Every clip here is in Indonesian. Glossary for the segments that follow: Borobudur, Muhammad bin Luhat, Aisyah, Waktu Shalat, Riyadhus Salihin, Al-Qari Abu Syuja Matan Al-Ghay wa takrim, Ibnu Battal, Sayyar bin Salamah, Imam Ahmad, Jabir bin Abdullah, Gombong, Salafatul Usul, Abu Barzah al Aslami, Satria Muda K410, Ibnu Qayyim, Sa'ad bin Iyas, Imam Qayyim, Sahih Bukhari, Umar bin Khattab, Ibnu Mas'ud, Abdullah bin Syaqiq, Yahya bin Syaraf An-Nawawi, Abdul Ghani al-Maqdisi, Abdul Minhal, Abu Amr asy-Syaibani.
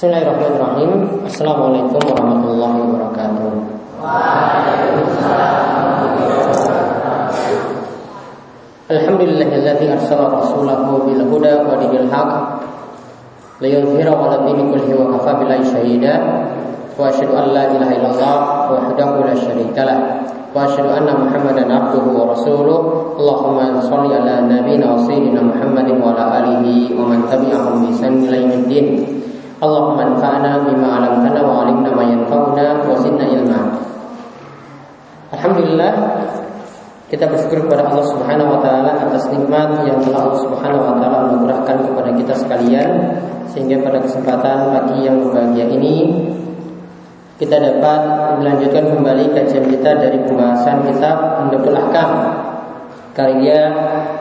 Bismillahirrahmanirrahim. Assalamualaikum warahmatullahi wabarakatuh. Waalaikumsalam warahmatullahi wabarakatuh. Alhamdulillahilladzi arsala rasulahu bil huda wa dinil haq liyudhhirahu 'ala dini kullihi wa kafa billahi shahida. Wa asyhadu an la ilaha illallah wahdahu la syarikalah wa asyhadu anna Muhammadan abduhu wa rasuluh. Allahumma shalli 'ala nabiyyina wa sayyidina Muhammadin wa 'ala alihi wa man tabi'ahum bi ihsan ila yaumiddin. Allahumma anfa'na bima 'allamtana wa 'allimna ma yanfa'una wa zidna ilma. Alhamdulillah, kita bersyukur kepada Allah Subhanahu wa taala atas nikmat yang telah Allah Subhanahu wa taala anugerahkan kepada kita sekalian, sehingga pada kesempatan pagi yang berbahagia ini kita dapat melanjutkan kembali kajian kita dari pembahasan kitab Umdatul Ahkam karya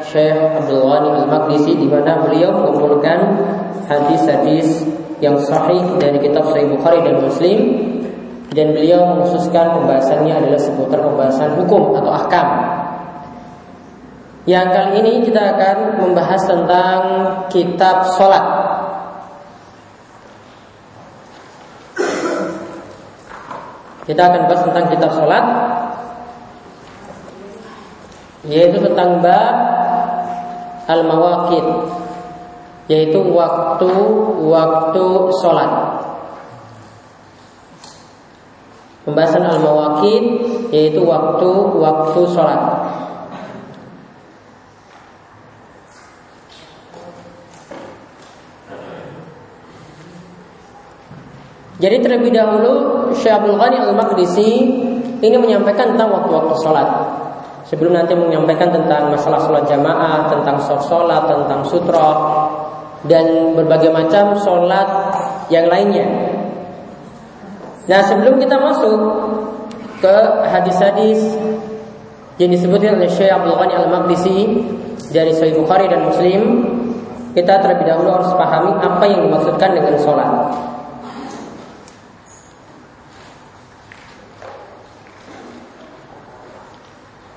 Syekh Abdul Ghani al-Maqdisi, di mana beliau mengumpulkan hadis-hadis yang sahih dari kitab Sahih Bukhari dan Muslim, dan beliau mengkhususkan pembahasannya adalah seputar pembahasan hukum atau ahkam. Yang kali ini kita akan membahas tentang kitab sholat. Kita akan bahas tentang kitab sholat, yaitu tentang bab al-mawaqit, yaitu waktu sholat. Pembahasan al-mawaqit, yaitu waktu sholat. Jadi terlebih dahulu Syekh Abdul Ghani al-Maqdisi ini menyampaikan tentang waktu-waktu sholat. Sebelum nanti menyampaikan tentang masalah sholat jamaah, tentang sholat, tentang sutra, dan berbagai macam sholat yang lainnya. Nah, sebelum kita masuk ke hadis-hadis yang disebutkan oleh Syekh Abdul Ghani al-Maqdisi dari Sahih Bukhari dan Muslim, kita terlebih dahulu harus pahami apa yang dimaksudkan dengan sholat.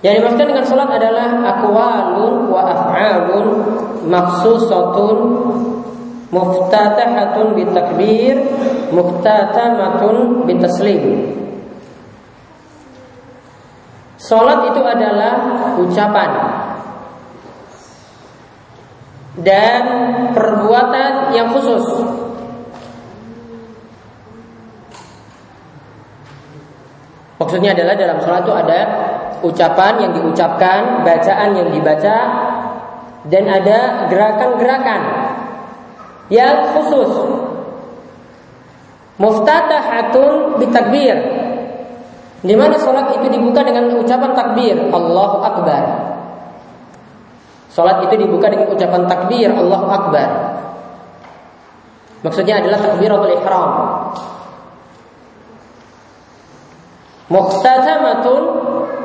Yang dimaksudkan dengan sholat adalah aqwalun wa af'alun maksusatun muftatahatun bitakbir muftatamatun bitaslim. Sholat itu adalah ucapan dan perbuatan yang khusus. Maksudnya adalah dalam sholat itu ada ucapan yang diucapkan, bacaan yang dibaca, dan ada gerakan-gerakan yang khusus. Muftatahatun bitakbir, di mana sholat itu dibuka dengan ucapan takbir, Allahu Akbar. Sholat itu dibuka dengan ucapan takbir, Allahu Akbar. Maksudnya adalah takbiratul ihram. Muftatamatun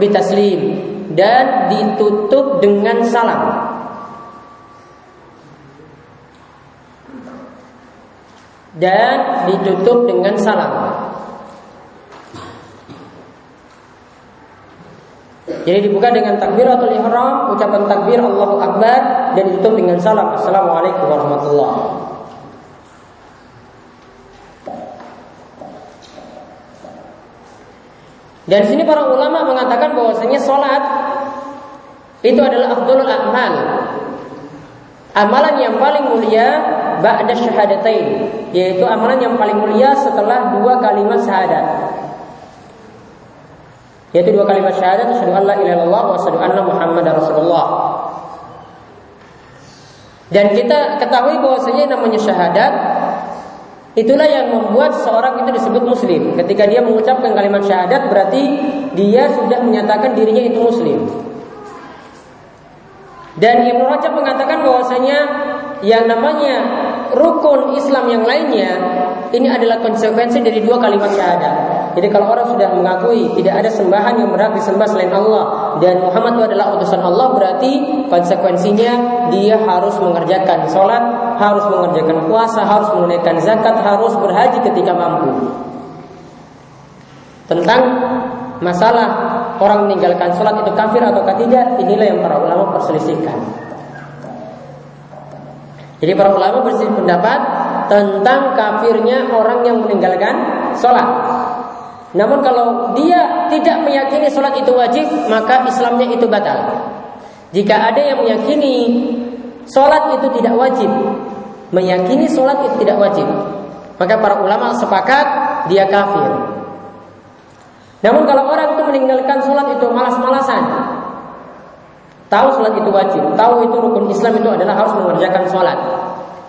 bitaslim, dan ditutup dengan salam. Jadi dibuka dengan takbiratul ihram, ucapan takbir Allahu Akbar, dan ditutup dengan salam, Assalamualaikum warahmatullahi wabarakatuh. Dan sini para ulama mengatakan bahwasanya sholat itu adalah afdhalul a'mal, amalan yang paling mulia ba'da syahadatain, yaitu amalan yang paling mulia setelah dua kalimat syahadat, yaitu dua kalimat syahadat, asyhadu an la ilaha illallah wa asyhadu anna muhammadar rasulullah. Dan kita ketahui bahwasanya namanya syahadat, itulah yang membuat seorang itu disebut muslim. Ketika dia mengucapkan kalimat syahadat, berarti dia sudah menyatakan dirinya itu muslim. Dan Ibnu Rajab mengatakan bahwasanya yang namanya rukun Islam yang lainnya ini adalah konsekuensi dari dua kalimat syahadat. Jadi kalau orang sudah mengakui tidak ada sembahan yang berhak disembah selain Allah dan Muhammad itu adalah utusan Allah, berarti konsekuensinya dia harus mengerjakan sholat, harus mengerjakan puasa, harus menunaikan zakat, harus berhaji ketika mampu. Tentang masalah orang meninggalkan sholat itu kafir atau tidak, inilah yang para ulama perselisihkan. Jadi para ulama berselisih pendapat tentang kafirnya orang yang meninggalkan sholat. Namun kalau dia tidak meyakini sholat itu wajib, maka Islamnya itu batal. Jika ada yang meyakini sholat itu tidak wajib, meyakini sholat itu tidak wajib, maka para ulama sepakat dia kafir. Namun kalau orang itu meninggalkan sholat itu malas-malasan, tahu sholat itu wajib, tahu itu rukun Islam itu adalah harus mengerjakan sholat,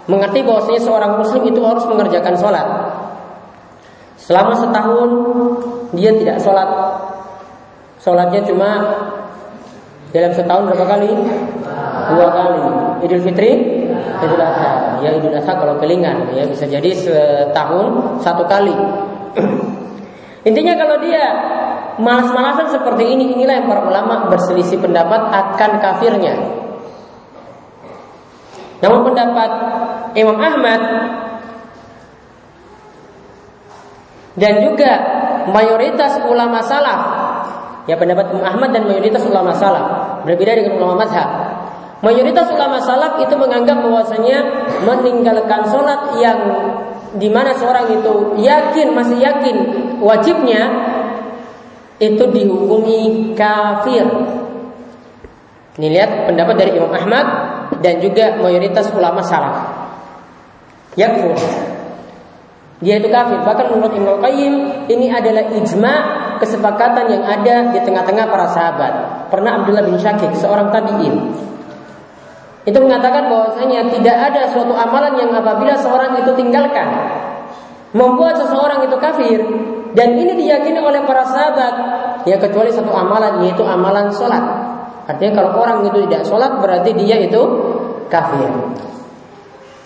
mengerti bahwasanya seorang muslim itu harus mengerjakan sholat. Selama setahun dia tidak sholat, sholatnya cuma dalam setahun berapa kali? 2 kali. Idul Fitri, Idul Adha. Ya Idul Adha kalau kelingan, ya bisa jadi setahun 1 kali. Intinya kalau dia malas-malasan seperti ini, inilah yang para ulama berselisih pendapat akan kafirnya. Namun pendapat Imam Ahmad dan juga mayoritas ulama salaf, ya pendapat Imam Ahmad dan mayoritas ulama salaf berbeda dengan ulama mazhab. Mayoritas ulama salaf itu menganggap bahwasanya meninggalkan sholat yang dimana seorang itu yakin, masih yakin wajibnya, itu dihukumi kafir. Ini lihat pendapat dari Imam Ahmad dan juga mayoritas ulama salaf. Yakfur, dia itu kafir. Bahkan menurut Imam Qayyim ini adalah ijma, kesepakatan yang ada di tengah-tengah para sahabat. Pernah Abdullah bin Syaqiq, seorang tabi'in, itu mengatakan bahwasanya tidak ada suatu amalan yang apabila seorang itu tinggalkan membuat seseorang itu kafir, dan ini diyakini oleh para sahabat, ya kecuali satu amalan, yaitu amalan sholat. Artinya kalau orang itu tidak sholat berarti dia itu kafir.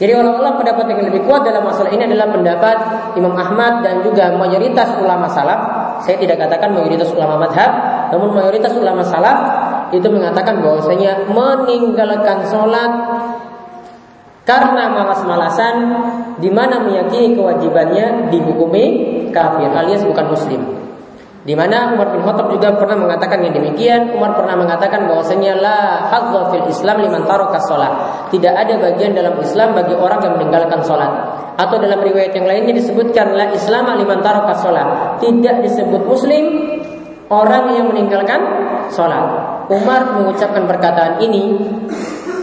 Jadi walau-walau pendapat yang lebih kuat dalam masalah ini adalah pendapat Imam Ahmad dan juga mayoritas ulama salaf. Saya tidak katakan mayoritas ulama madhab, namun mayoritas ulama salaf itu mengatakan bahwasanya meninggalkan sholat karena malas-malasan, di mana meyakini kewajibannya, dihukumi kafir alias bukan muslim. Di mana Umar bin Khattab juga pernah mengatakan yang demikian. Umar pernah mengatakan bahwasanya la hadza fil Islam liman taraka sholat, tidak ada bagian dalam Islam bagi orang yang meninggalkan sholat. Atau dalam riwayat yang lainnya disebutkan la Islam liman taraka sholat, tidak disebut muslim orang yang meninggalkan sholat. Umar mengucapkan perkataan ini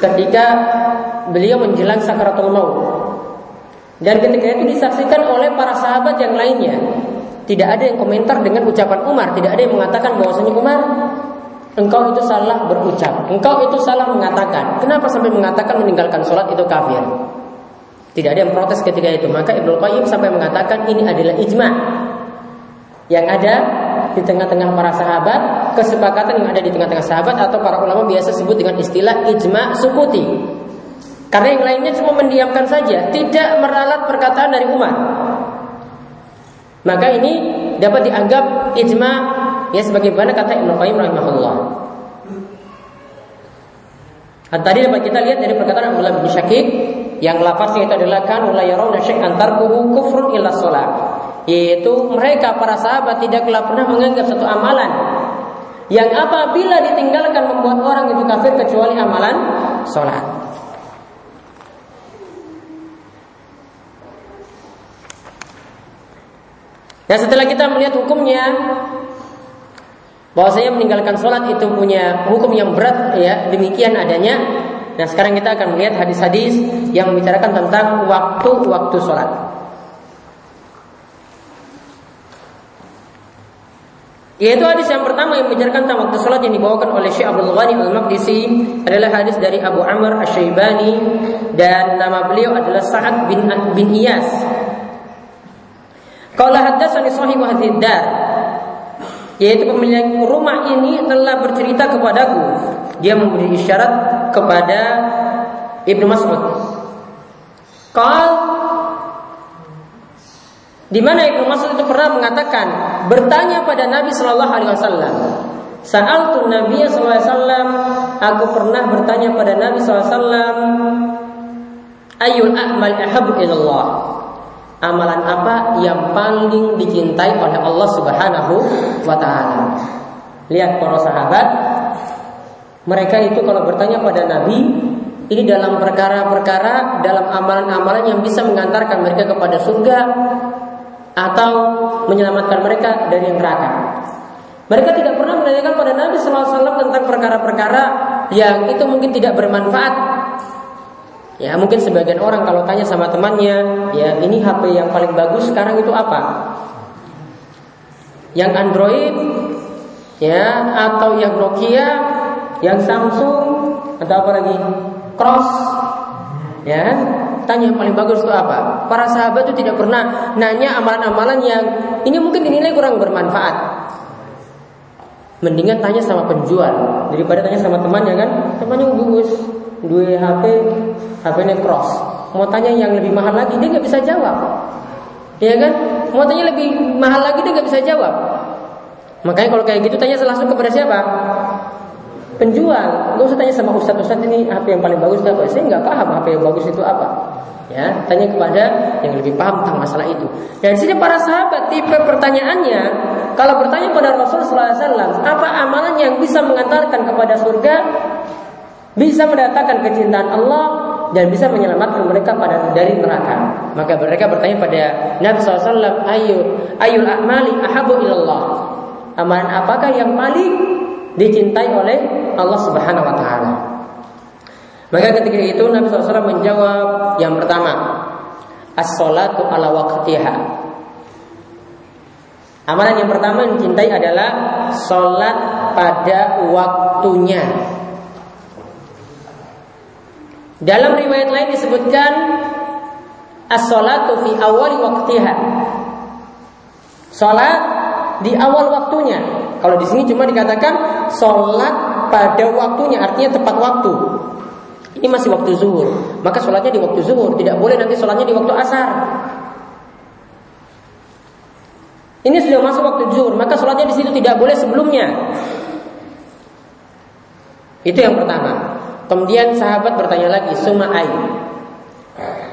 ketika beliau menjelang sakaratul maut, dan ketika itu disaksikan oleh para sahabat yang lainnya. Tidak ada yang komentar dengan ucapan Umar, tidak ada yang mengatakan bahwasanya Umar, engkau itu salah berucap, engkau itu salah mengatakan, kenapa sampai mengatakan meninggalkan sholat itu kafir. Tidak ada yang protes ketika itu. Maka Ibnu Qayyim sampai mengatakan ini adalah ijma' yang ada di tengah-tengah para sahabat, kesepakatan yang ada di tengah-tengah sahabat, atau para ulama biasa sebut dengan istilah ijma' sukuti. Karena yang lainnya cuma mendiamkan saja, tidak meralat perkataan dari Umar. Maka ini dapat dianggap ijma', ya sebagaimana kata Ibnu Qayyim rahimahullah. Tadi dapat kita lihat dari perkataan Abdullah bin Syaqiq yang lafaznya itu adalah kanu la yarawna syai'an tarkuhu kufrun illa shalah, yaitu mereka para sahabat tidaklah pernah menganggap satu amalan yang apabila ditinggalkan membuat orang itu kafir kecuali amalan sholat. Nah setelah kita melihat hukumnya, bahwasanya meninggalkan sholat itu punya hukum yang berat, ya demikian adanya. Nah sekarang kita akan melihat hadis-hadis yang membicarakan tentang waktu-waktu sholat. Yaitu hadis yang pertama yang membicarakan tentang waktu sholat yang dibawakan oleh Syekh Abdul Ghani al-Maqdisi adalah hadis dari Abu Amr asy-Syaibani, dan nama beliau adalah Sa'ad bin Iyas. Qala haddatsani sahibu hadzal dar, yaitu pemilik rumah ini telah bercerita kepadaku. Dia memberi isyarat kepada Ibnu Mas'ud. Qala, di mana Ibnu Mas'ud itu pernah mengatakan, bertanya pada Nabi sallallahu alaihi wasallam. Sa'altu Nabi sallallahu alaihi wasallam, aku pernah bertanya pada Nabi sallallahu alaihi wasallam, ayyul a'mal ahabbu ilallah, amalan apa yang paling dicintai oleh Allah Subhanahu wa taala. Lihat para sahabat, mereka itu kalau bertanya pada Nabi Ini dalam perkara-perkara, dalam amalan-amalan yang bisa mengantarkan mereka kepada surga atau menyelamatkan mereka dari neraka. Mereka tidak pernah menanyakan pada Nabi SAW tentang perkara-perkara yang itu mungkin tidak bermanfaat. Ya, mungkin sebagian orang kalau tanya sama temannya, ya ini HP yang paling bagus sekarang itu apa? Yang Android, ya, atau yang Nokia, yang Samsung, atau apa lagi? Cross, ya. Tanya yang paling bagus itu apa? Para sahabat itu tidak pernah nanya amalan-amalan yang ini mungkin dinilai kurang bermanfaat. Mendingan tanya sama penjual daripada tanya sama temannya kan? Temannya bagus. Dua HP-nya cross. Mau tanya yang lebih mahal lagi, dia gak bisa jawab. Iya kan? Mau tanya lebih mahal lagi, dia gak bisa jawab. Makanya kalau kayak gitu, tanya langsung kepada siapa? Penjual. Gak usah tanya sama ustadz-ustadz, ini HP yang paling bagus itu apa? Saya gak paham HP yang bagus itu apa. Ya, tanya kepada yang lebih paham tentang masalah itu. Dan sini para sahabat, tipe pertanyaannya, kalau bertanya pada Rasulullah SAW, apa amalan yang bisa mengantarkan kepada surga, bisa mendatangkan kecintaan Allah dan bisa menyelamatkan mereka dari neraka. Maka mereka bertanya pada Nabi SAW, ayul a'mali ahabu ilallah. Amalan apakah yang paling dicintai oleh Allah Subhanahu Wa Taala? Maka ketika itu Nabi SAW menjawab yang pertama, as-salatu ala waqtiha. Amalan yang pertama yang dicintai adalah salat pada waktunya. Dalam riwayat lain disebutkan as-salatu fi awal waktiha. Salat di awal waktunya. Kalau di sini cuma dikatakan salat pada waktunya, artinya tepat waktu. Ini masih waktu zuhur, maka salatnya di waktu zuhur, tidak boleh nanti salatnya di waktu asar. Ini sudah masuk waktu zuhur, maka salatnya di situ tidak boleh sebelumnya. Itu yang pertama. Kemudian sahabat bertanya lagi, suma'ai.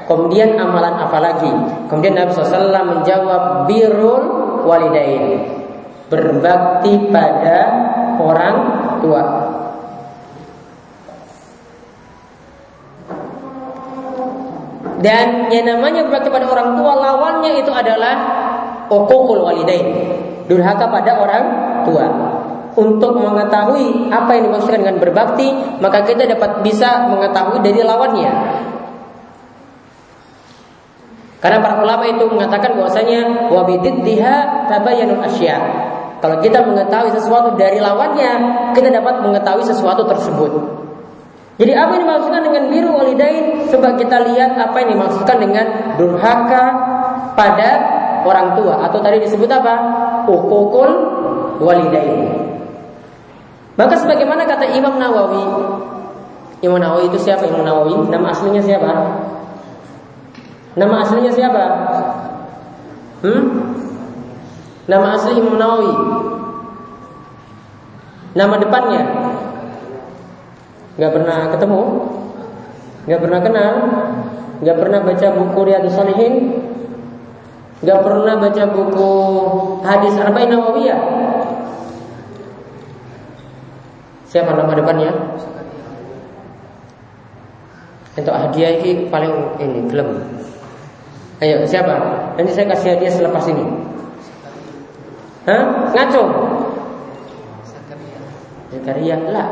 Kemudian amalan apa lagi? Kemudian Nabi SAW menjawab, birrul walidain. Berbakti pada orang tua. Dan yang namanya berbakti pada orang tua, lawannya itu adalah uququl walidain. Durhaka pada orang tua. Untuk mengetahui apa yang dimaksudkan dengan berbakti, maka kita dapat bisa mengetahui dari lawannya. Karena para ulama itu mengatakan bahwasanya wa bididdiha tabayyanu asya. Kalau kita mengetahui sesuatu dari lawannya, kita dapat mengetahui sesuatu tersebut. Jadi apa yang dimaksudkan dengan birrul walidain? Coba kita lihat apa yang dimaksudkan dengan durhaka pada orang tua, atau tadi disebut apa? Uququl walidain. Maka sebagaimana kata Imam Nawawi. Imam Nawawi itu siapa? Imam Nawawi nama aslinya siapa? Nama aslinya siapa? Nama asli Imam Nawawi. Nama depannya gak pernah ketemu, gak pernah kenal, gak pernah baca buku Riyadhus Salihin, gak pernah baca buku Hadis Arbain Nawawiyah. Siapa nama depannya? Untuk hadiah ini paling ini gelem. Ayo siapa? Nanti saya kasih hadiah selepas ini. Hah? Ngaco? Zakaria lah.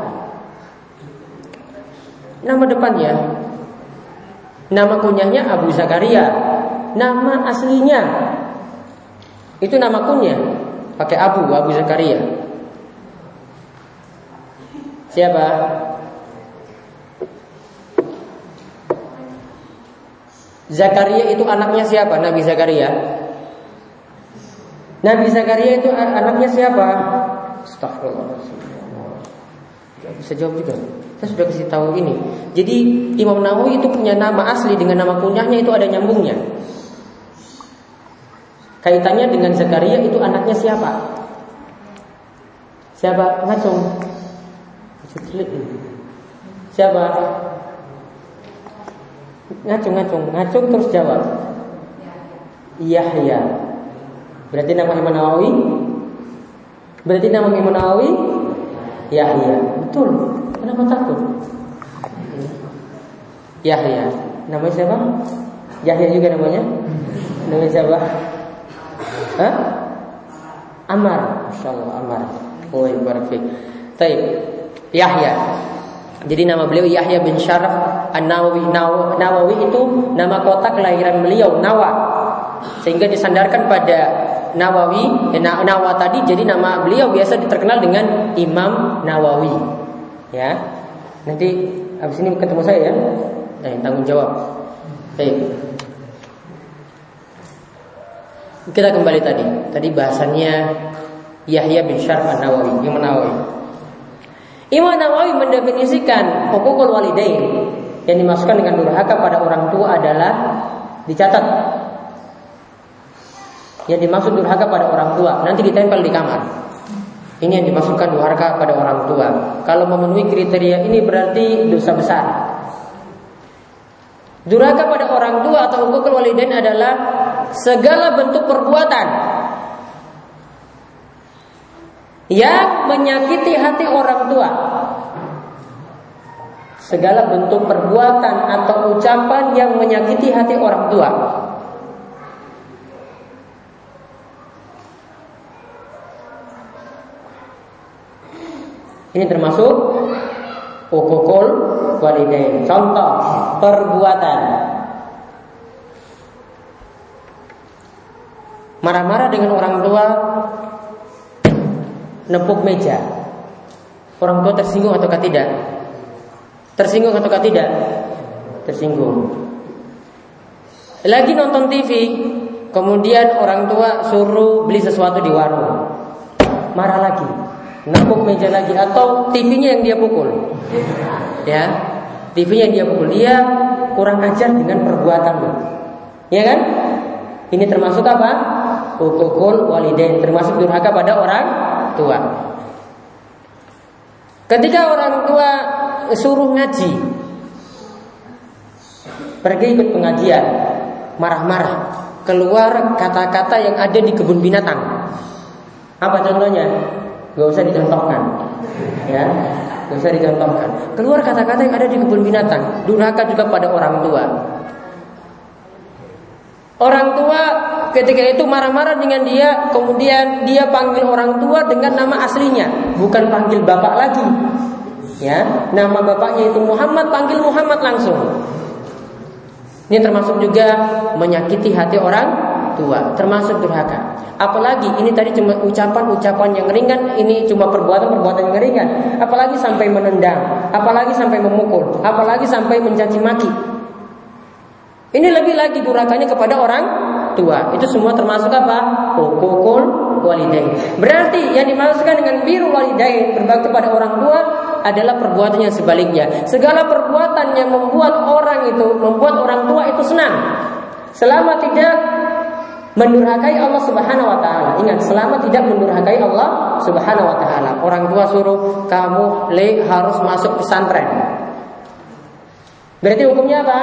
Nama depannya, nama kunyahnya Abu Zakaria. Nama aslinya itu nama kunyah, pakai Abu Zakaria. Siapa? Zakaria itu anaknya siapa? Nabi Zakaria. Nabi Zakaria itu anaknya siapa? Astagfirullahaladzim. Gak bisa jawab juga. Saya sudah kasih tahu ini. Jadi Imam Nawawi itu punya nama asli dengan nama kunyahnya itu ada nyambungnya. Kaitannya dengan Zakaria itu anaknya siapa? Siapa? Ngacung. Siapa? Ngacung terus jawab. Yahya. Berarti nama Imam Nawawi? Yahya. Betul. Kenapa takut? Yahya. Namanya siapa? Yahya juga namanya? Namanya siapa? Hah? Amar. Masyaallah, Amar. Oh, barakik. Baik. Yahya. Jadi nama beliau Yahya bin Syaraf An-Nawawi. Nawawi itu nama kota kelahiran beliau, Nawa. Sehingga disandarkan pada Nawawi, Nawa tadi, jadi nama beliau biasa diterkenal dengan Imam Nawawi. Ya. Nanti habis ini ketemu saya ya. Tanggung jawab. Baik. Kita kembali tadi. Tadi bahasannya Yahya bin Syaraf An-Nawawi, Imam Nawawi. Imam Nawawi mendefinisikan huququl walidain, yang dimasukkan dengan durhaka pada orang tua adalah, dicatat, yang dimaksud durhaka pada orang tua, nanti ditempel di kamar. Ini yang dimasukkan durhaka pada orang tua. Kalau memenuhi kriteria ini berarti dosa besar. Durhaka pada orang tua atau huququl walidain adalah segala bentuk perbuatan yang menyakiti hati orang tua. Segala bentuk perbuatan atau ucapan yang menyakiti hati orang tua. Ini termasuk huququl walidain. Contoh perbuatan marah-marah dengan orang tua, nepuk meja. Orang tua tersinggung ataukah tidak? Tersinggung ataukah tidak? Tersinggung. Lagi nonton TV, kemudian orang tua suruh beli sesuatu di warung, marah lagi, nepuk meja lagi, atau TV-nya yang dia pukul. Ya, TV-nya yang dia pukul. Dia kurang ajar dengan perbuatannya, ya kan? Ini termasuk apa? Huququl walidain, termasuk durhaka pada orang tua. Ketika orang tua suruh ngaji, pergi ikut pengajian, marah-marah, keluar kata-kata yang ada di kebun binatang. Apa contohnya? Gak usah dicontohkan, ya, gak usah dicontohkan. Keluar kata-kata yang ada di kebun binatang. Durhaka juga pada orang tua. Orang tua ketika itu marah-marah dengan dia, kemudian dia panggil orang tua dengan nama aslinya, bukan panggil bapak lagi. Ya, nama bapaknya itu Muhammad, panggil Muhammad langsung. Ini termasuk juga menyakiti hati orang tua, termasuk durhaka. Apalagi ini tadi cuma ucapan-ucapan yang ringan, ini cuma perbuatan-perbuatan yang ringan. Apalagi sampai menendang, apalagi sampai memukul, apalagi sampai mencaci maki. Ini lebih lagi durhakanya kepada orang tua. Itu semua termasuk apa? Huququl walidain. Berarti yang dimaksudkan dengan birrul walidain, berbakti kepada orang tua, adalah perbuatan yang sebaliknya. Segala perbuatan yang membuat orang tua itu senang, selama tidak mendurhakai Allah Subhanahu wa taala. Ingat, selama tidak mendurhakai Allah Subhanahu wa taala. Orang tua suruh kamu harus masuk pesantren. Berarti hukumnya apa?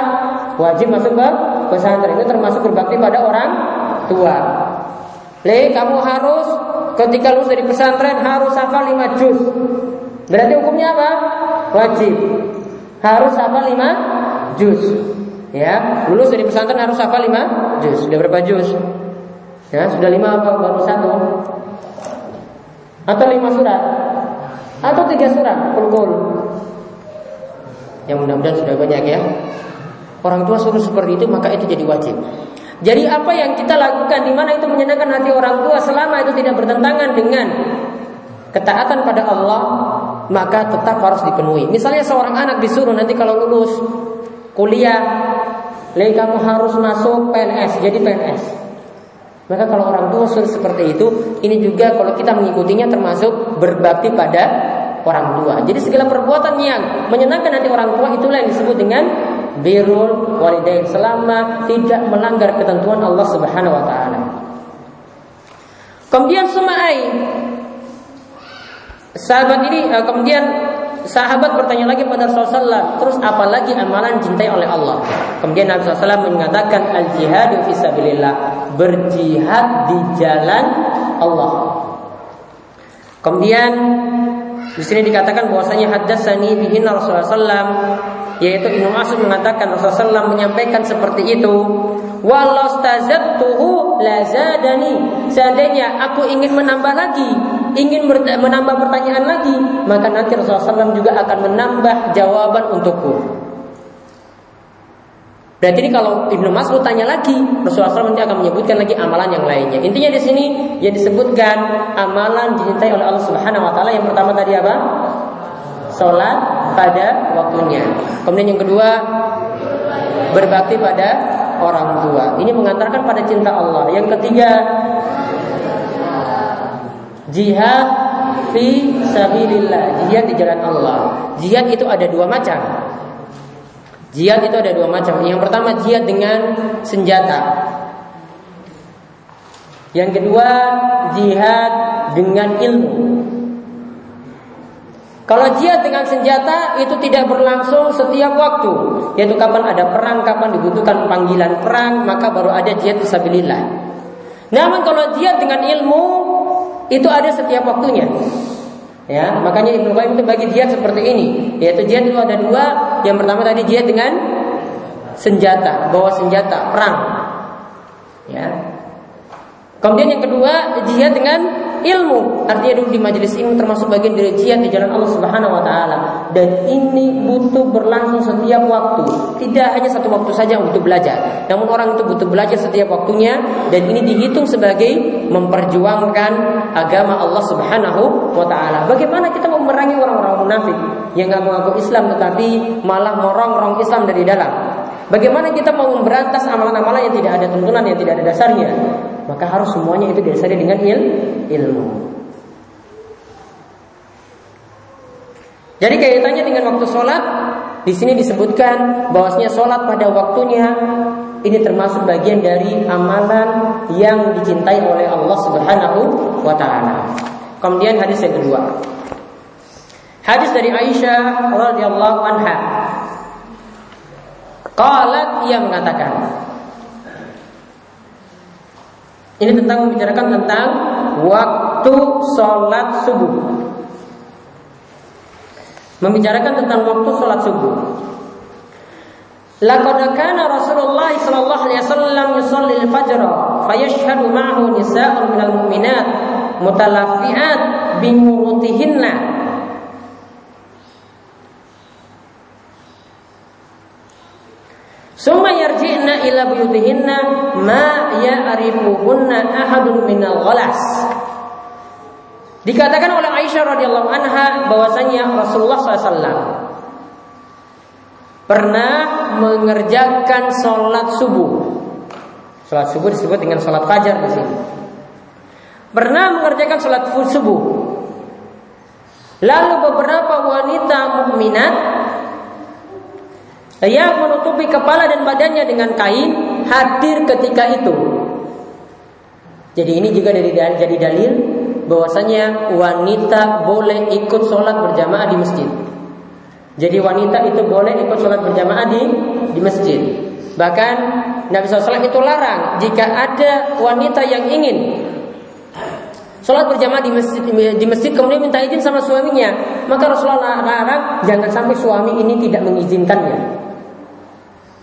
Wajib masuk ke pesantren. Itu termasuk berbakti pada orang tua. Kamu harus ketika lulus dari pesantren harus hafal 5 juz. Berarti hukumnya apa? Wajib. Harus hafal 5 juz. Ya, lulus dari pesantren harus hafal 5 juz. Sudah berapa juz? Ya, sudah 5 apa baru 1? Atau 5 surat? Atau 3 surat? Kul-kul. Yang mudah-mudahan sudah banyak ya. Orang tua suruh seperti itu, maka itu jadi wajib. Jadi apa yang kita lakukan, di mana itu menyenangkan hati orang tua, selama itu tidak bertentangan dengan ketaatan pada Allah, maka tetap harus dipenuhi. Misalnya seorang anak disuruh nanti kalau lulus kuliah, kamu harus masuk PNS, jadi PNS. Maka kalau orang tua suruh seperti itu, ini juga kalau kita mengikutinya termasuk berbakti pada orang tua. Jadi segala perbuatan yang menyenangkan hati orang tua itulah yang disebut dengan birrul walidain, selama tidak melanggar ketentuan Allah Subhanahu wa taala. Kemudian sahabat bertanya lagi kepada Rasulullah, terus apalagi amalan cintai oleh Allah? Kemudian Nabi SAW mengatakan al-jihadu fisabilillah, berjihad di jalan Allah. Kemudian di sini dikatakan bahwasanya haddatsani bihinna Rasulullah sallallahu yaitu Ibnu Mas'ud mengatakan Rasulullah SAW menyampaikan seperti itu. Walastazadtuhu lazadani. Seandainya aku ingin menambah lagi, ingin menambah pertanyaan lagi, maka nanti Rasulullah SAW juga akan menambah jawaban untukku. Berarti ini kalau Ibnu Mas'ud tanya lagi, Rasulullah SAW nanti akan menyebutkan lagi amalan yang lainnya. Intinya di sini ya disebutkan amalan dicintai oleh Allah Subhanahu Wa Taala. Yang pertama tadi apa? Sholat pada waktunya. Kemudian yang kedua, berbakti pada orang tua. Ini mengantarkan pada cinta Allah. Yang ketiga, jihad fi sabilillah, jihad di jalan Allah. Jihad itu ada dua macam. Yang pertama jihad dengan senjata. Yang kedua jihad dengan ilmu. Kalau jihad dengan senjata itu tidak berlangsung setiap waktu, yaitu kapan ada perang, kapan dibutuhkan panggilan perang, maka baru ada jihad fisabilillah. Namun kalau jihad dengan ilmu itu ada setiap waktunya. Ya, makanya Ibnu Qayyim itu bagi jihad seperti ini, yaitu jihad itu ada dua. Yang pertama tadi jihad dengan senjata, bawa senjata perang. Ya. Kemudian yang kedua jihad dengan ilmu, artinya duduk di majelis ilmu termasuk bagian dari jihad di jalan Allah Subhanahu Wa Taala. Dan ini butuh berlangsung setiap waktu, tidak hanya satu waktu saja untuk belajar. Namun orang itu butuh belajar setiap waktunya, dan ini dihitung sebagai memperjuangkan agama Allah Subhanahu Wa Taala. Bagaimana kita memerangi orang-orang munafik yang nggak mengaku Islam tetapi malah merong-rong Islam dari dalam? Bagaimana kita mau memberantas amalan-amalan yang tidak ada tuntunan, yang tidak ada dasarnya? Maka harus semuanya itu didasari dengan ilmu. Jadi kaitannya dengan waktu sholat, di sini disebutkan bahwasanya sholat pada waktunya ini termasuk bagian dari amalan yang dicintai oleh Allah Subhanahu wa Ta'ala. Kemudian hadis yang kedua, hadis dari Aisyah radhiyallahu anha. Qalat, ia mengatakan, ini tentang membicarakan tentang waktu sholat subuh. Membicarakan tentang waktu sholat subuh. Laqad kana Rasulullah sallallahu alaihi wasallam yusalli al-fajr fa yashhadu ma'ahu nisa'un minal mu'minat mutalaffi'at bi murutihinna. Summa yarji'na ila buyutihinna ma ya'rifuhunna ahadun minal ghalas. Dikatakan oleh Aisyah radhiyallahu anha bahwasanya Rasulullah sallallahu alaihi wasallam pernah mengerjakan sholat subuh. Sholat subuh disebut dengan sholat fajar di sini. Pernah mengerjakan sholat subuh. Lalu beberapa wanita mukminat yang menutupi kepala dan badannya dengan kain hadir ketika itu. Jadi ini juga jadi dalil bahwasanya wanita boleh ikut sholat berjamaah di masjid. Jadi wanita itu boleh ikut sholat berjamaah di masjid. Bahkan Nabi SAW itu larang jika ada wanita yang ingin sholat berjamaah di masjid kemudian minta izin sama suaminya, maka Rasulullah larang jangan sampai suami ini tidak mengizinkannya.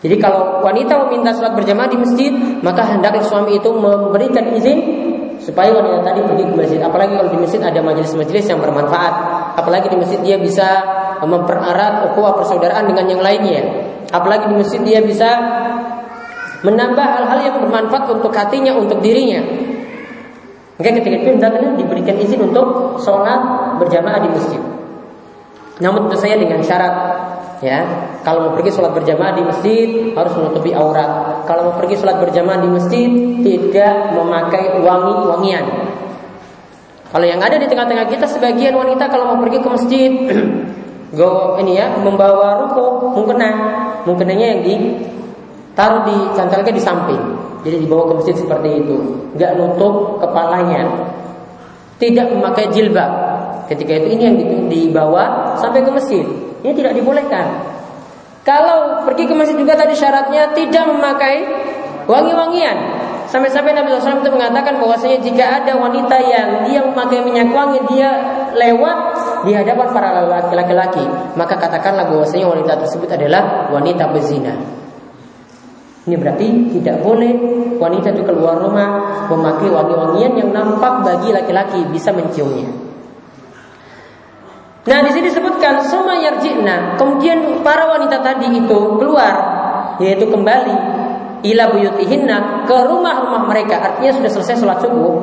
Jadi kalau wanita meminta sholat berjamaah di masjid, maka hendaklah suami itu memberikan izin supaya wanita tadi pergi ke masjid. Apalagi kalau di masjid ada majelis-majelis yang bermanfaat, apalagi di masjid dia bisa mempererat ukhuwah persaudaraan dengan yang lainnya. Apalagi di masjid dia bisa menambah hal-hal yang bermanfaat untuk hatinya, untuk dirinya. Maka ketika itu hendaknya diberikan izin untuk sholat berjamaah di masjid. Namun tentu saja dengan syarat, ya. Kalau mau pergi sholat berjamaah di masjid harus menutupi aurat. Kalau mau pergi sholat berjamaah di masjid tidak memakai wangi-wangian. Kalau yang ada di tengah-tengah kita sebagian wanita kalau mau pergi ke masjid membawa ruko, mungkenanya yang ditaruh di cantelnya di samping. Jadi dibawa ke masjid seperti itu, nggak nutup kepalanya, tidak memakai jilbab. Ketika itu ini yang dibawa sampai ke masjid, ini tidak dibolehkan. Kalau pergi ke masjid juga tadi syaratnya tidak memakai wangi-wangian. Sampai-sampai Nabi SAW itu mengatakan bahwasanya jika ada wanita yang dia memakai minyak wangi dia lewat, di hadapan para laki-laki, maka katakanlah bahwasanya wanita tersebut adalah wanita berzina. Ini berarti tidak boleh wanita itu keluar rumah memakai wangi-wangian yang nampak bagi laki-laki bisa menciumnya. Nah, di sini disebutkan summa yarji'na, kemudian para wanita tadi itu keluar, yaitu kembali ila buyutihinna, ke rumah-rumah mereka. Artinya sudah selesai sholat subuh.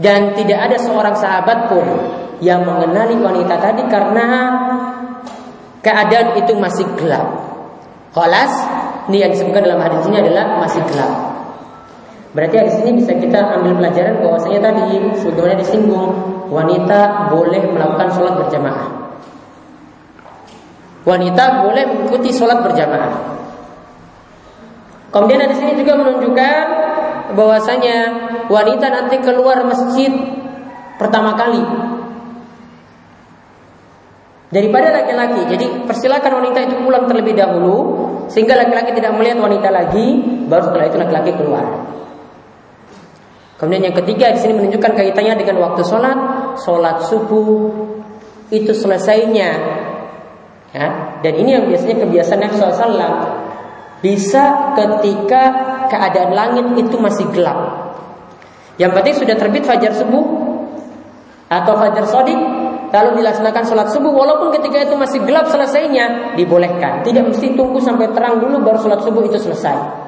Dan tidak ada seorang sahabat pun yang mengenali wanita tadi karena keadaan itu masih gelap. Kholas, ini yang disebutkan dalam hadis ini adalah masih gelap. Berarti dari sini bisa kita ambil pelajaran bahwasanya tadi sebagaimana disinggung, wanita boleh melakukan sholat berjamaah. Wanita boleh mengikuti sholat berjamaah. Kemudian dari sini juga menunjukkan bahwasanya wanita nanti keluar masjid pertama kali daripada laki-laki. Jadi persilakan wanita itu pulang terlebih dahulu sehingga laki-laki tidak melihat wanita lagi, baru setelah itu laki-laki keluar. Kemudian yang ketiga di sini menunjukkan kaitannya dengan waktu sholat. Sholat subuh itu selesainya, ya? Dan ini yang biasanya kebiasaan Nabi SAW, bisa ketika keadaan langit itu masih gelap. Yang penting sudah terbit fajar subuh atau fajar shadiq, lalu dilaksanakan sholat subuh walaupun ketika itu masih gelap selesainya, dibolehkan. Tidak mesti tunggu sampai terang dulu baru sholat subuh itu selesai.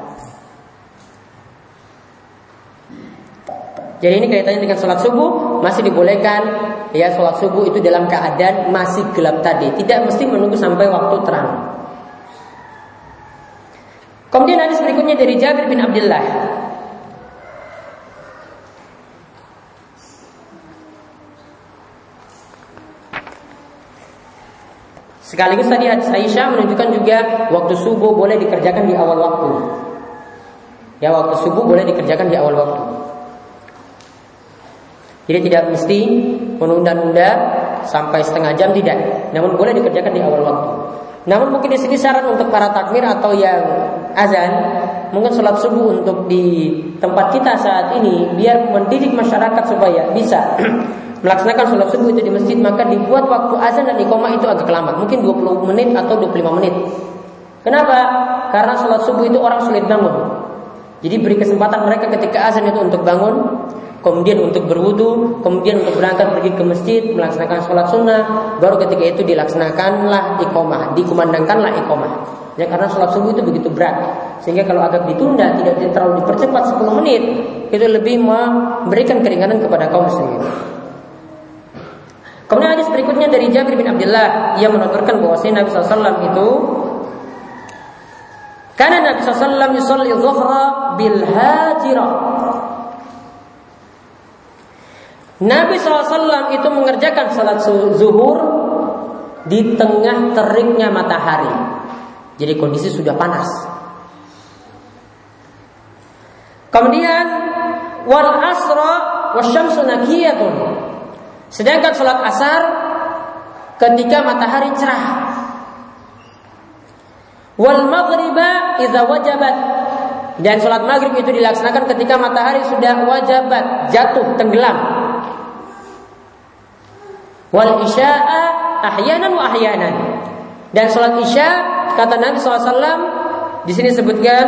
Jadi ini kaitannya dengan sholat subuh, masih dibolehkan ya sholat subuh itu dalam keadaan masih gelap tadi, tidak mesti menunggu sampai waktu terang. Kemudian hadis berikutnya dari Jabir bin Abdullah. Sekaligus tadi hadis Aisyah menunjukkan juga waktu subuh boleh dikerjakan di awal waktu. Ya, waktu subuh boleh dikerjakan di awal waktu. Jadi tidak mesti menunda-nunda sampai setengah jam, tidak. Namun boleh dikerjakan di awal waktu. Namun mungkin di sini saran untuk para takmir atau yang azan, mungkin sholat subuh untuk di tempat kita saat ini, biar mendidik masyarakat supaya bisa melaksanakan sholat subuh itu di masjid, maka dibuat waktu azan dan iqamah itu agak lama, mungkin 20 menit atau 25 menit. Kenapa? Karena sholat subuh itu orang sulit bangun. Jadi beri kesempatan mereka ketika azan itu untuk bangun, kemudian untuk berwudu, kemudian untuk berangkat pergi ke masjid, melaksanakan sholat sunnah, baru ketika itu dilaksanakanlah iqamah, dikumandangkanlah iqamah. Ya, karena sholat subuh itu begitu berat, sehingga kalau agak ditunda, tidak terlalu dipercepat 10 menit, itu lebih memberikan keringanan kepada kaum muslimin. Kemudian hadis berikutnya dari Jabir bin Abdullah, ia menuturkan bahwa Nabi SAW itu karena Nabi SAW yusalli dhuhra bil hajirah. Nabi SAW itu mengerjakan salat zuhur di tengah teriknya matahari. Jadi kondisi sudah panas. Kemudian wal asra wasyamsu naqiyatun. Sedangkan salat asar ketika matahari cerah. Wal maghriba idza wajabat. Dan salat maghrib itu dilaksanakan ketika matahari sudah wajabat, jatuh, tenggelam. Wal isya'a ahyanan wa ahyanan. Dan salat isya, kata Nabi SAW, di sini sebutkan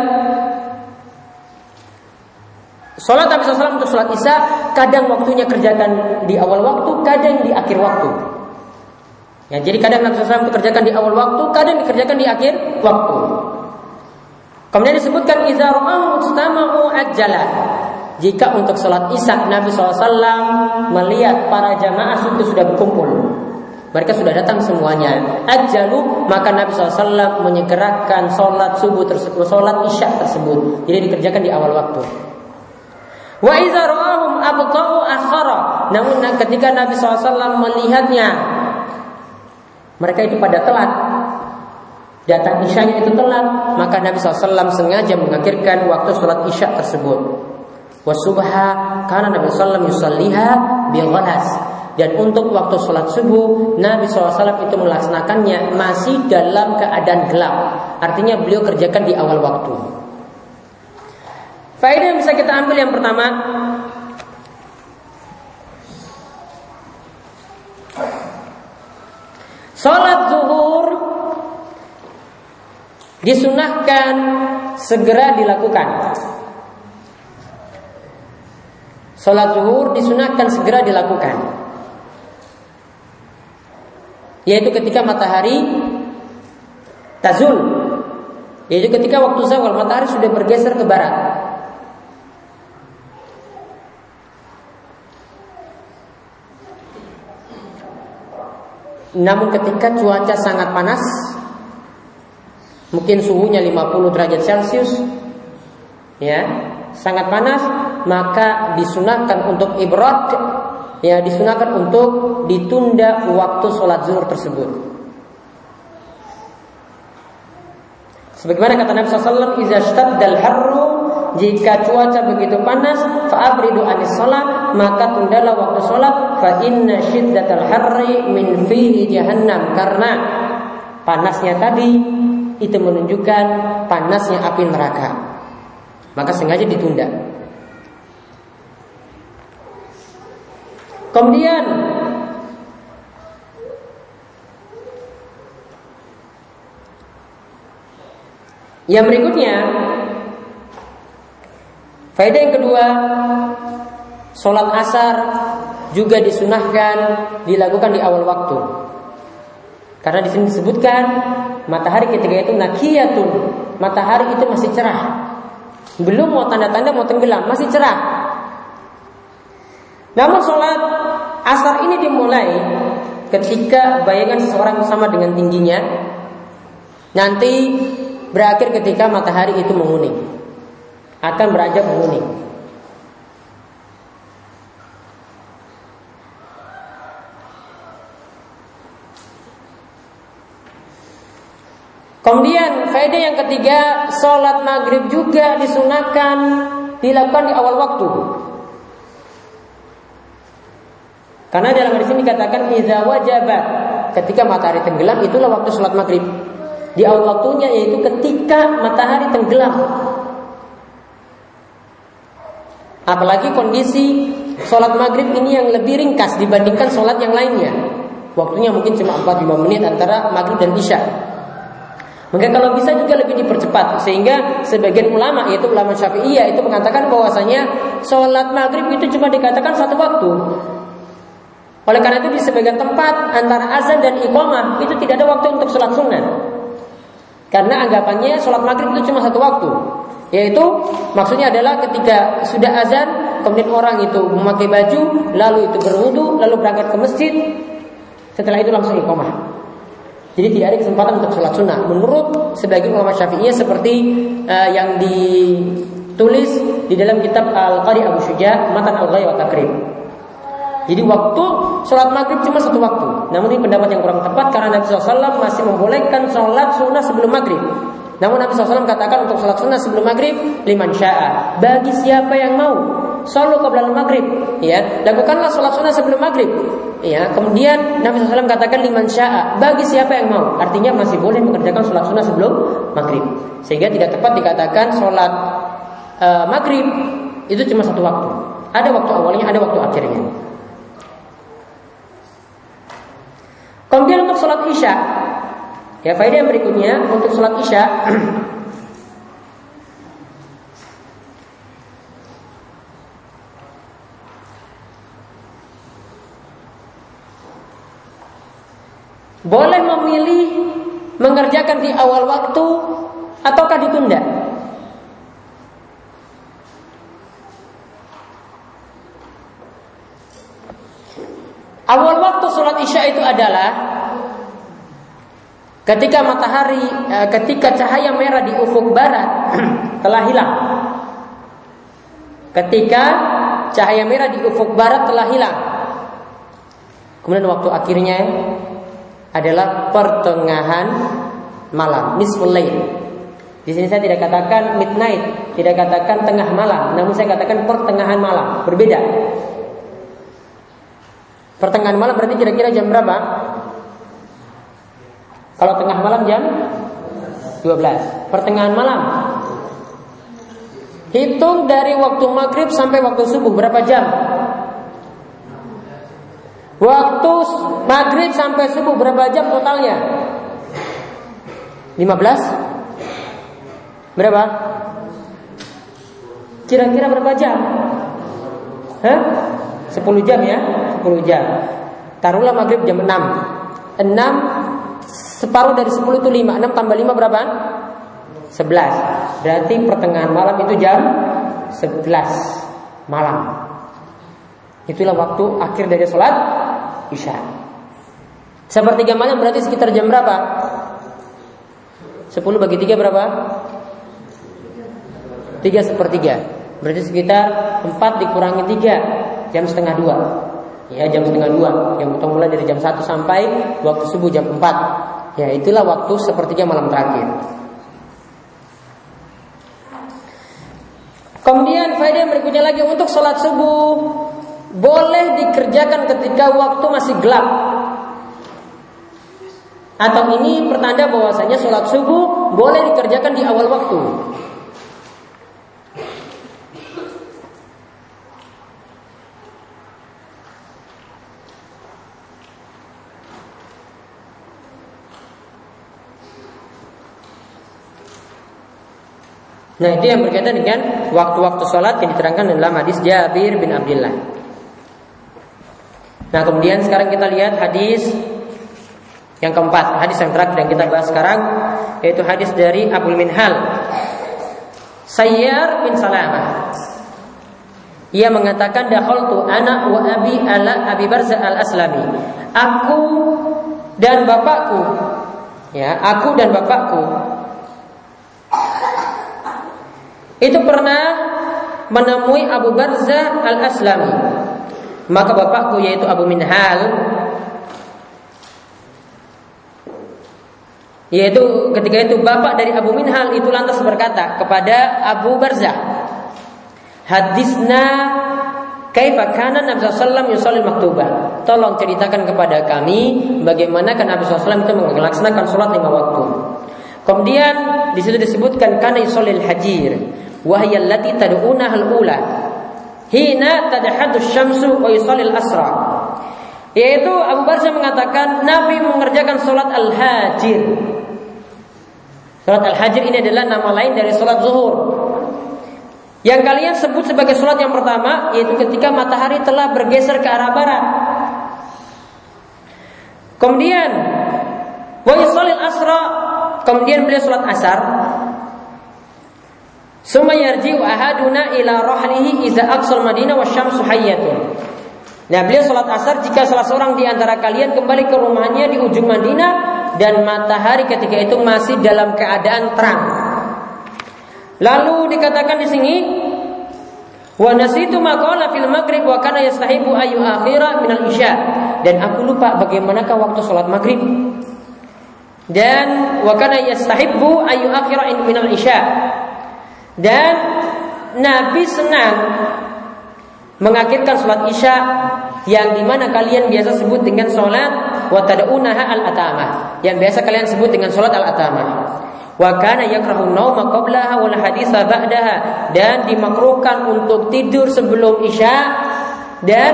salat Nabi SAW untuk salat isya kadang waktunya kerjakan di awal waktu, kadang di akhir waktu. Ya, jadi kadang Nabi SAW kerjakan di awal waktu, kadang dikerjakan di akhir waktu. Kemudian disebutkan idza ra'au mustama'u ajjala. Jika untuk sholat isya Nabi SAW melihat para jamaah itu sudah berkumpul, mereka sudah datang semuanya, ajalu, maka Nabi SAW menyegerakan sholat subuh tersebut, sholat isya tersebut. Jadi dikerjakan di awal waktu. Wa idza ra'ahum abqa'u akhara. Namun ketika Nabi SAW melihatnya, mereka itu pada telat, datang isyanya itu telat, maka Nabi SAW sengaja mengakhirkan waktu sholat isya tersebut. Wasubha karena Nabi Sallam yusalliha bilghalas, dan untuk waktu sholat subuh Nabi SAW itu melaksanakannya masih dalam keadaan gelap, artinya beliau kerjakan di awal waktu. Faedah yang bisa kita ambil yang pertama, Salat zuhur disunahkan segera dilakukan. Salat zuhur disunahkan segera dilakukan, yaitu ketika matahari tazul, yaitu ketika waktu zawal matahari sudah bergeser ke barat. Namun ketika cuaca sangat panas, mungkin suhunya 50 derajat Celcius, ya, sangat panas, maka disunahkan untuk ibrad, ya, disunahkan untuk ditunda waktu sholat zuhur tersebut. Sebagaimana kata Nabi SAW, "Iza shtaddal harru", jika cuaca begitu panas, fa'abridu anis sholat, maka tundalah waktu sholat. Fa inna syiddatal harri min fihi jahannam, karena panasnya tadi itu menunjukkan panasnya api neraka, maka sengaja ditunda. Kemudian yang berikutnya, faedah yang kedua, sholat asar juga disunahkan dilakukan di awal waktu, karena di sini disebutkan matahari ketika itu nakiyatun, matahari itu masih cerah, belum mau tanda-tanda mau tenggelam, masih cerah. Namun sholat asar ini dimulai ketika bayangan seseorang sama dengan tingginya, nanti berakhir ketika matahari itu menguning, akan beranjak menguning. Kemudian faedah yang ketiga, sholat maghrib juga disunahkan dilakukan di awal waktu, karena dalam hadis ini dikatakan idza wajabat, ketika matahari tenggelam itulah waktu sholat maghrib, di awal waktunya yaitu ketika matahari tenggelam. Apalagi kondisi sholat maghrib ini yang lebih ringkas dibandingkan sholat yang lainnya, waktunya mungkin cuma 4-5 menit antara maghrib dan isya. Maka kalau bisa juga lebih dipercepat, sehingga sebagian ulama, yaitu ulama Syafi'iyah, itu mengatakan bahwasanya sholat maghrib itu cuma dikatakan satu waktu. Oleh karena itu di sebagian tempat antara azan dan iqamah itu tidak ada waktu untuk sholat sunnah, karena anggapannya sholat maghrib itu cuma satu waktu, yaitu maksudnya adalah ketika sudah azan kemudian orang itu memakai baju, lalu itu berwudu, lalu berangkat ke masjid, setelah itu langsung iqamah. Jadi tidak ada kesempatan untuk sholat sunnah menurut sebagian ulama Syafi'iyah, seperti yang ditulis di dalam kitab Al-Qari Abu Syuja Matan Al-Ghay wa takrim. Jadi waktu sholat maghrib cuma satu waktu. Namun ini pendapat yang kurang tepat, karena Nabi SAW masih membolehkan sholat sunnah sebelum maghrib. Namun Nabi SAW katakan untuk sholat sunnah sebelum maghrib, liman sya'a, bagi siapa yang mau, sholat qabla maghrib, ya, lakukanlah sholat sunnah sebelum maghrib, ya. Kemudian Nabi SAW katakan liman sya'a, bagi siapa yang mau, artinya masih boleh mengerjakan sholat sunnah sebelum maghrib, sehingga tidak tepat dikatakan sholat maghrib itu cuma satu waktu, ada waktu awalnya, ada waktu akhirnya. Kemudian untuk sholat isya, ya, faedah yang berikutnya untuk sholat isya, boleh memilih mengerjakan di awal waktu ataukah ditunda. Awal waktu sholat isya itu adalah ketika matahari, ketika cahaya merah di ufuk barat telah hilang. Ketika cahaya merah di ufuk barat telah hilang. Kemudian waktu akhirnya adalah pertengahan malam, nisful lail. Di sini saya tidak katakan midnight, tidak katakan tengah malam, namun saya katakan pertengahan malam. Berbeda. Pertengahan malam berarti kira-kira jam berapa? Kalau tengah malam jam 12. Pertengahan malam, hitung dari waktu maghrib sampai waktu subuh berapa jam? 6 Waktu maghrib sampai subuh berapa jam totalnya? 15? Berapa? Kira-kira berapa jam? 10 jam ya, 10 jam. Taruhlah maghrib jam 6. 6 separuh dari 10 itu 5. 6 tambah 5 berapa? 11. Berarti pertengahan malam itu jam 11 malam. Itulah waktu akhir dari sholat Isya. Sepertiga malam berarti sekitar jam berapa? 10 bagi 3 berapa? 3 sepertiga. Berarti sekitar 4 dikurangi 3, jam setengah 2. Ya, jam setengah 2. Yang utama mulai dari jam 1 sampai waktu subuh jam 4. Ya, itulah waktu sepertiga malam terakhir. Kemudian faedah berikutnya lagi untuk sholat subuh. Boleh dikerjakan ketika waktu masih gelap. Atau ini pertanda bahwasanya sholat subuh boleh dikerjakan di awal waktu. Nah, itu yang berkaitan dengan waktu-waktu sholat yang diterangkan dalam hadis Jabir bin Abdullah. Nah, kemudian sekarang kita lihat hadis yang keempat, hadis yang terakhir yang kita bahas sekarang, yaitu hadis dari Abdul Minhal, Sayyar bin Salamah. Ia mengatakan, dakhaltu ana wa abi ala Abi Barzah al Aslami. Aku dan bapakku. Itu pernah menemui Abu Barzah al Aslami. Maka bapakku yaitu Abu Minhal, yaitu ketika itu bapak dari Abu Minhal itu lantas berkata kepada Abu Barzah, hadisna kaifa kana Nabi sallallahu alaihi wasallam yusalli maktubah. Tolong ceritakan kepada kami bagaimana kan Nabi sallallahu alaihi wasallam itu melaksanakan sholat 5 waktu. Kemudian di situ disebutkan kana yusallil hajir wa hiya allati tad'una al-ula hina tadhadu syamsu wa yusallil asra. Yaitu Abu Barzah mengatakan Nabi mengerjakan salat al-hajir. Salat al-hajir ini adalah nama lain dari salat zuhur. Yang kalian sebut sebagai salat yang pertama yaitu ketika matahari telah bergeser ke arah barat. Kemudian wa yusallil asra, kemudian beliau salat asar. Summa yarji'u ahaduna ila rahlihi idza aqsal Madinah wasyamsu hayyatun. Nah, beliau salat asar jika salah seorang di antara kalian kembali ke rumahnya di ujung Madinah dan matahari ketika itu masih dalam keadaan terang. Lalu dikatakan di sini wa nasitu ma qala fil maghrib wa kana yastahibu ayu akhira minal isya. Dan aku lupa bagaimanakah waktu salat maghrib. Dan wa kana yastahibu ayu akhira minal isya. Dan Nabi senang mengakhirkan sholat isya yang dimana kalian biasa sebut dengan sholat watadaunaha al-atamah, yang biasa kalian sebut dengan sholat al-atamah. Wa kana yakrahun nauma qablaha wal haditsa ba'daha, dan dimakruhkan untuk tidur sebelum isya dan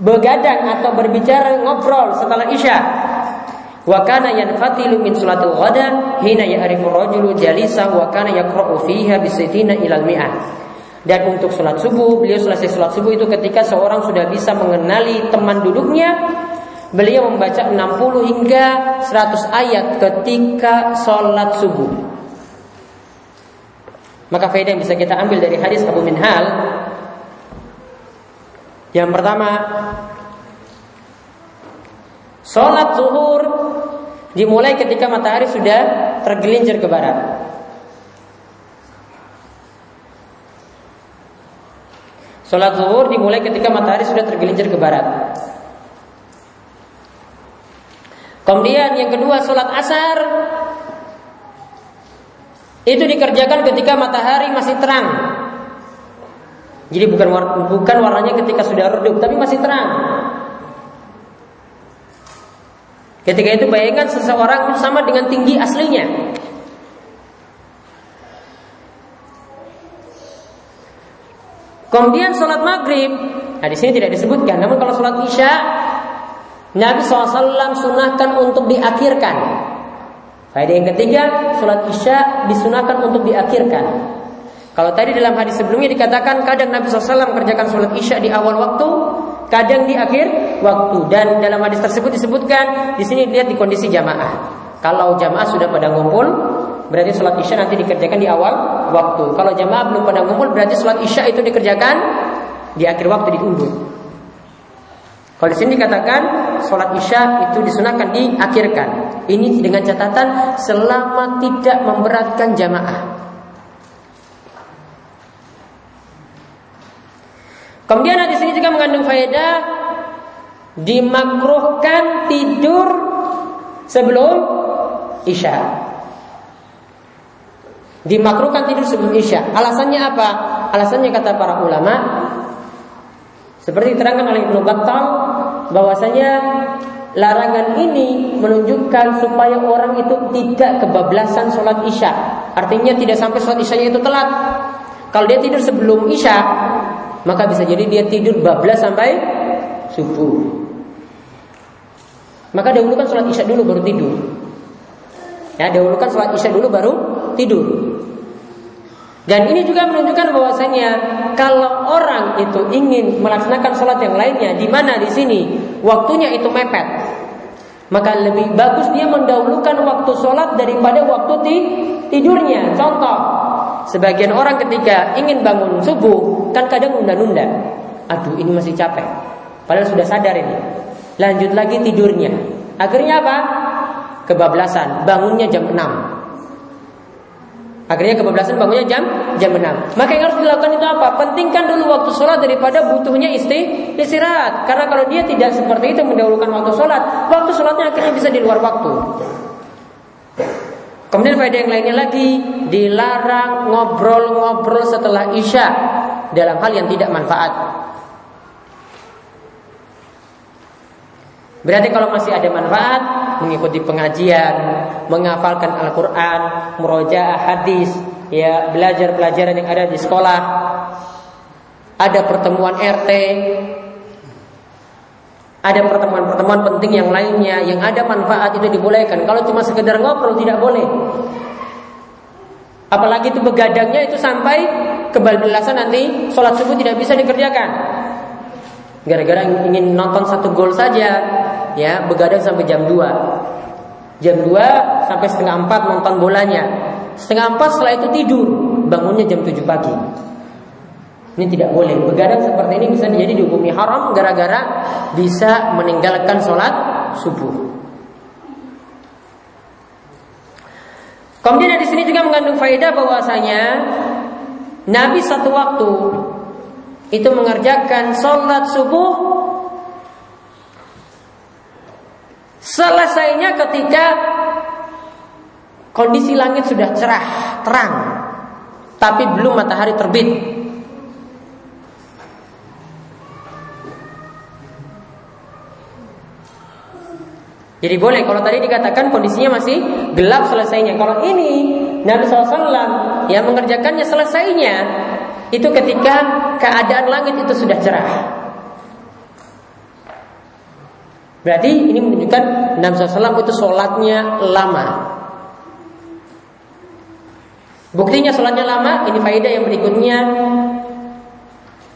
begadang atau berbicara ngobrol setelah isya. Wa kana yanfatilu min salatil ghada hina ya'rifu rajulu jalisa wa kana yaqra'u fiha bi sittina ila al-mi'ah. Dan untuk salat subuh, beliau selesai salat subuh itu ketika seorang sudah bisa mengenali teman duduknya, beliau membaca 60 hingga 100 ayat ketika salat subuh. Maka faedah yang bisa kita ambil dari hadis Abu Minhal, yang pertama, sholat zuhur dimulai ketika matahari sudah tergelincir ke barat. Sholat zuhur dimulai ketika matahari sudah tergelincir ke barat. Kemudian yang kedua, sholat asar itu dikerjakan ketika matahari masih terang. Jadi bukan warnanya ketika sudah redup, tapi masih terang. Ketika itu bayangkan seseorang sama dengan tinggi aslinya. Kemudian sholat maghrib, nah di sini tidak disebutkan. Namun kalau sholat isya, Nabi SAW sunahkan untuk diakhirkan. Faedah yang ketiga, sholat isya disunahkan untuk diakhirkan. Kalau tadi dalam hadis sebelumnya dikatakan kadang Nabi SAW kerjakan sholat isya di awal waktu, kadang di akhir waktu. Dan dalam hadis tersebut disebutkan, di sini dilihat di kondisi jamaah. Kalau jamaah sudah pada ngumpul, berarti sholat isya nanti dikerjakan di awal waktu. Kalau jamaah belum pada ngumpul, berarti sholat isya itu dikerjakan di akhir waktu, diundur. Kalau di sini dikatakan sholat isya itu disunahkan diakhirkan. Ini dengan catatan selama tidak memberatkan jamaah. Kemudian hadis ini juga mengandung faedah dimakruhkan tidur sebelum isya. Dimakruhkan tidur sebelum isya. Alasannya apa? Alasannya kata para ulama seperti diterangkan oleh Ibnu Battal bahwasanya larangan ini menunjukkan supaya orang itu tidak kebablasan sholat isya. Artinya tidak sampai sholat isyanya itu telat. Kalau dia tidur sebelum isya, maka bisa jadi dia tidur bablas sampai subuh. Maka dahulukan sholat isya dulu baru tidur. Ya, dahulukan sholat isya dulu baru tidur. Dan ini juga menunjukkan bahwasanya kalau orang itu ingin melaksanakan sholat yang lainnya, di mana di sini waktunya itu mepet, maka lebih bagus dia mendahulukan waktu sholat daripada waktu tidurnya. Contoh, sebagian orang ketika ingin bangun subuh kan kadang nunda-nunda. Aduh, ini masih capek. Padahal sudah sadar ini. Lanjut lagi tidurnya. Akhirnya apa? Kebablasan, bangunnya jam 6. Akhirnya kebablasan bangunnya jam 6. Maka yang harus dilakukan itu apa? Pentingkan dulu waktu sholat daripada butuhnya istirahat. Karena kalau dia tidak seperti itu mendahulukan waktu sholatnya akhirnya bisa di luar waktu. Kemudian faedah yang lainnya lagi, dilarang ngobrol-ngobrol setelah isya dalam hal yang tidak manfaat. Berarti kalau masih ada manfaat, mengikuti pengajian, menghafalkan Al-Quran, murojaah hadis, ya belajar pelajaran yang ada di sekolah, ada pertemuan RT, ada pertemuan-pertemuan penting yang lainnya, yang ada manfaat itu dibolehkan. Kalau cuma sekedar ngobrol tidak boleh. Apalagi itu begadangnya itu sampai kebablasan nanti sholat subuh tidak bisa dikerjakan. Gara-gara ingin nonton satu gol saja, ya begadang sampai jam 2. Jam 2 sampai setengah 4 nonton bolanya. Setengah 4 setelah itu tidur, bangunnya jam 7 pagi. Ini tidak boleh. Begadang seperti ini bisa jadi dihukumi haram gara-gara bisa meninggalkan sholat subuh. Kemudian di sini juga mengandung faedah bahwasanya Nabi satu waktu itu mengerjakan sholat subuh selesainya ketika kondisi langit sudah cerah, terang, tapi belum matahari terbit. Jadi boleh, kalau tadi dikatakan kondisinya masih gelap selesainya. Kalau ini Nabi SAW yang mengerjakannya selesainya itu ketika keadaan langit itu sudah cerah. Berarti ini menunjukkan Nabi SAW itu sholatnya lama. Buktinya sholatnya lama, ini faedah yang berikutnya.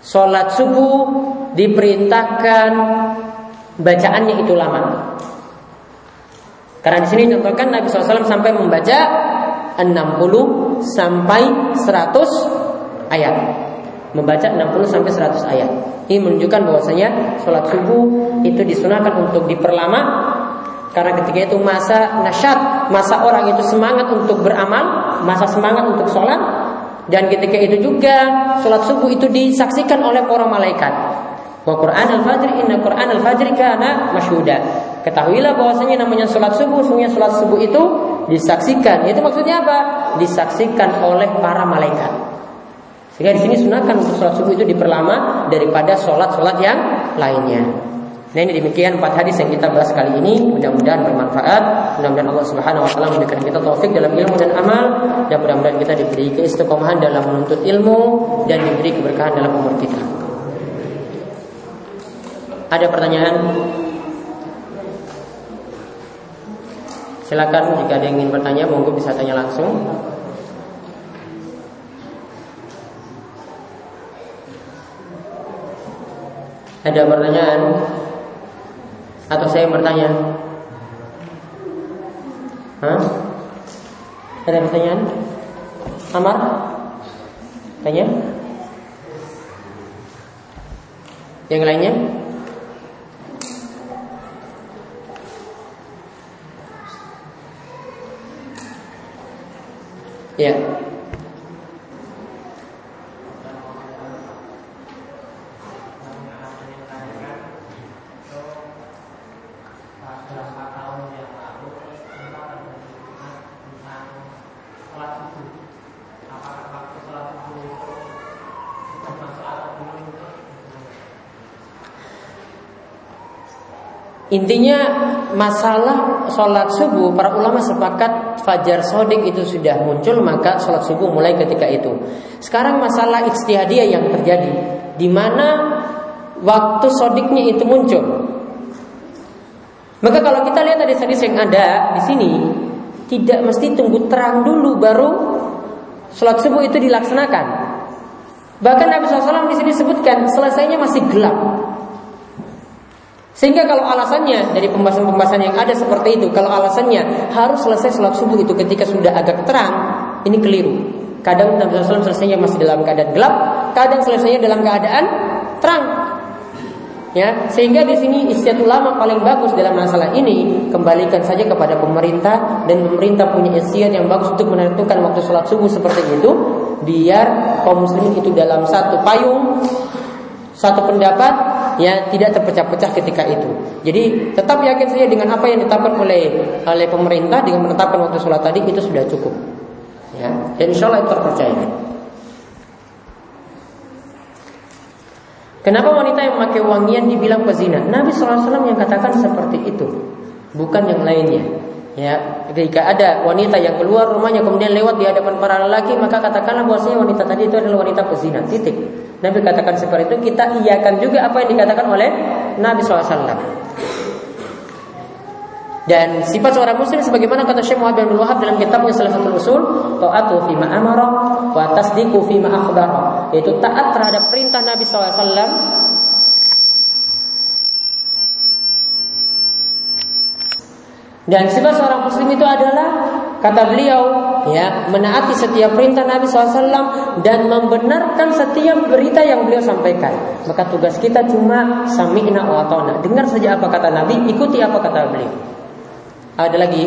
Sholat subuh diperintahkan bacaannya itu lama. Karena di sini contohkan Nabi SAW sampai membaca 60 sampai 100 ayat. Membaca 60 sampai 100 ayat. Ini menunjukkan bahwasanya sholat subuh itu disunahkan untuk diperlama. Karena ketika itu masa nasyat, masa orang itu semangat untuk beramal, masa semangat untuk sholat. Dan ketika itu juga sholat subuh itu disaksikan oleh para malaikat. Wa Qur'anal fajri inna Qur'anal fajri kana masyhuda. Ketahuilah bahwasanya namanya sholat subuh, sungguhnya sholat subuh itu disaksikan. Itu maksudnya apa? Disaksikan oleh para malaikat. Sehingga di sini sunahkan untuk sholat subuh itu diperlama daripada sholat-sholat yang lainnya. Nah, ini demikian 4 hadis yang kita bahas kali ini. Mudah-mudahan bermanfaat. Mudah-mudahan Allah Subhanahu wa Ta'ala memberikan kita taufik dalam ilmu dan amal, dan mudah-mudahan kita diberi keistiqomahan dalam menuntut ilmu dan diberi keberkahan dalam umur kita. Ada pertanyaan? Silakan, jika ada yang ingin bertanya, monggo bisa tanya langsung. Ada pertanyaan? Atau saya yang bertanya? Hah? Ada pertanyaan? Amar? Tanya? Yang lainnya? Ya. Intinya masalah sholat subuh, para ulama sepakat fajar shodiq itu sudah muncul, maka sholat subuh mulai ketika itu. Sekarang masalah ijtihadiyah yang terjadi, di mana waktu shodiqnya itu muncul. Maka kalau kita lihat hadis-hadis yang ada di sini, tidak mesti tunggu terang dulu baru sholat subuh itu dilaksanakan. Bahkan Nabi SAW di sini sebutkan selesainya masih gelap. Sehingga kalau alasannya dari pembahasan-pembahasan yang ada seperti itu, kalau alasannya harus selesai sholat subuh itu ketika sudah agak terang, ini keliru. Kadang Nabi SAW selesainya masih dalam keadaan gelap, kadang selesainya dalam keadaan terang. Ya, sehingga di sini ijtihad ulama paling bagus dalam masalah ini, kembalikan saja kepada pemerintah, dan pemerintah punya ijtihad yang bagus untuk menentukan waktu sholat subuh seperti itu, biar kaum muslimin itu dalam satu payung, satu pendapat. Ya, tidak terpecah-pecah ketika itu. Jadi tetap yakin saja dengan apa yang ditetapkan oleh pemerintah, dengan menetapkan waktu sholat tadi itu sudah cukup. Ya, dan insya Allah itu terpercaya. Kenapa wanita yang memakai wangian dibilang pezina? Nabi SAW yang katakan seperti itu, bukan yang lainnya. Ya, jika ada wanita yang keluar rumahnya kemudian lewat di hadapan para lelaki, maka katakanlah bahwasanya wanita tadi itu adalah wanita pezina. Titik. Nabi katakan seperti itu, kita iakan juga apa yang dikatakan oleh Nabi SAW. Dan sifat seorang muslim sebagaimana kata Syekh Muhammad bin Luhat dalam kitabnya Salafatul Usul, ta'atu fi ma amara wa tasdiqu fi ma akhbara, yaitu taat terhadap perintah Nabi SAW, dan sifat seorang muslim itu adalah, kata beliau, ya, menaati setiap perintah Nabi SAW dan membenarkan setiap berita yang beliau sampaikan. Maka tugas kita cuma sami'na wa ta'na, dengar saja apa kata Nabi, ikuti apa kata beliau. Ada lagi?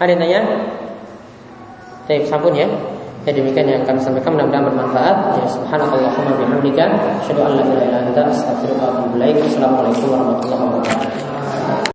Ada yang tanya? Baik, sampun ya. Ya, demikian yang kami sampaikan, mudah-mudahan bermanfaat. Ya, subhanakallahumma bihamdika, asyhadu an la ilaha illa anta, astaghfiruka wa atubu ilaik. Assalamualaikum warahmatullahi wabarakatuh.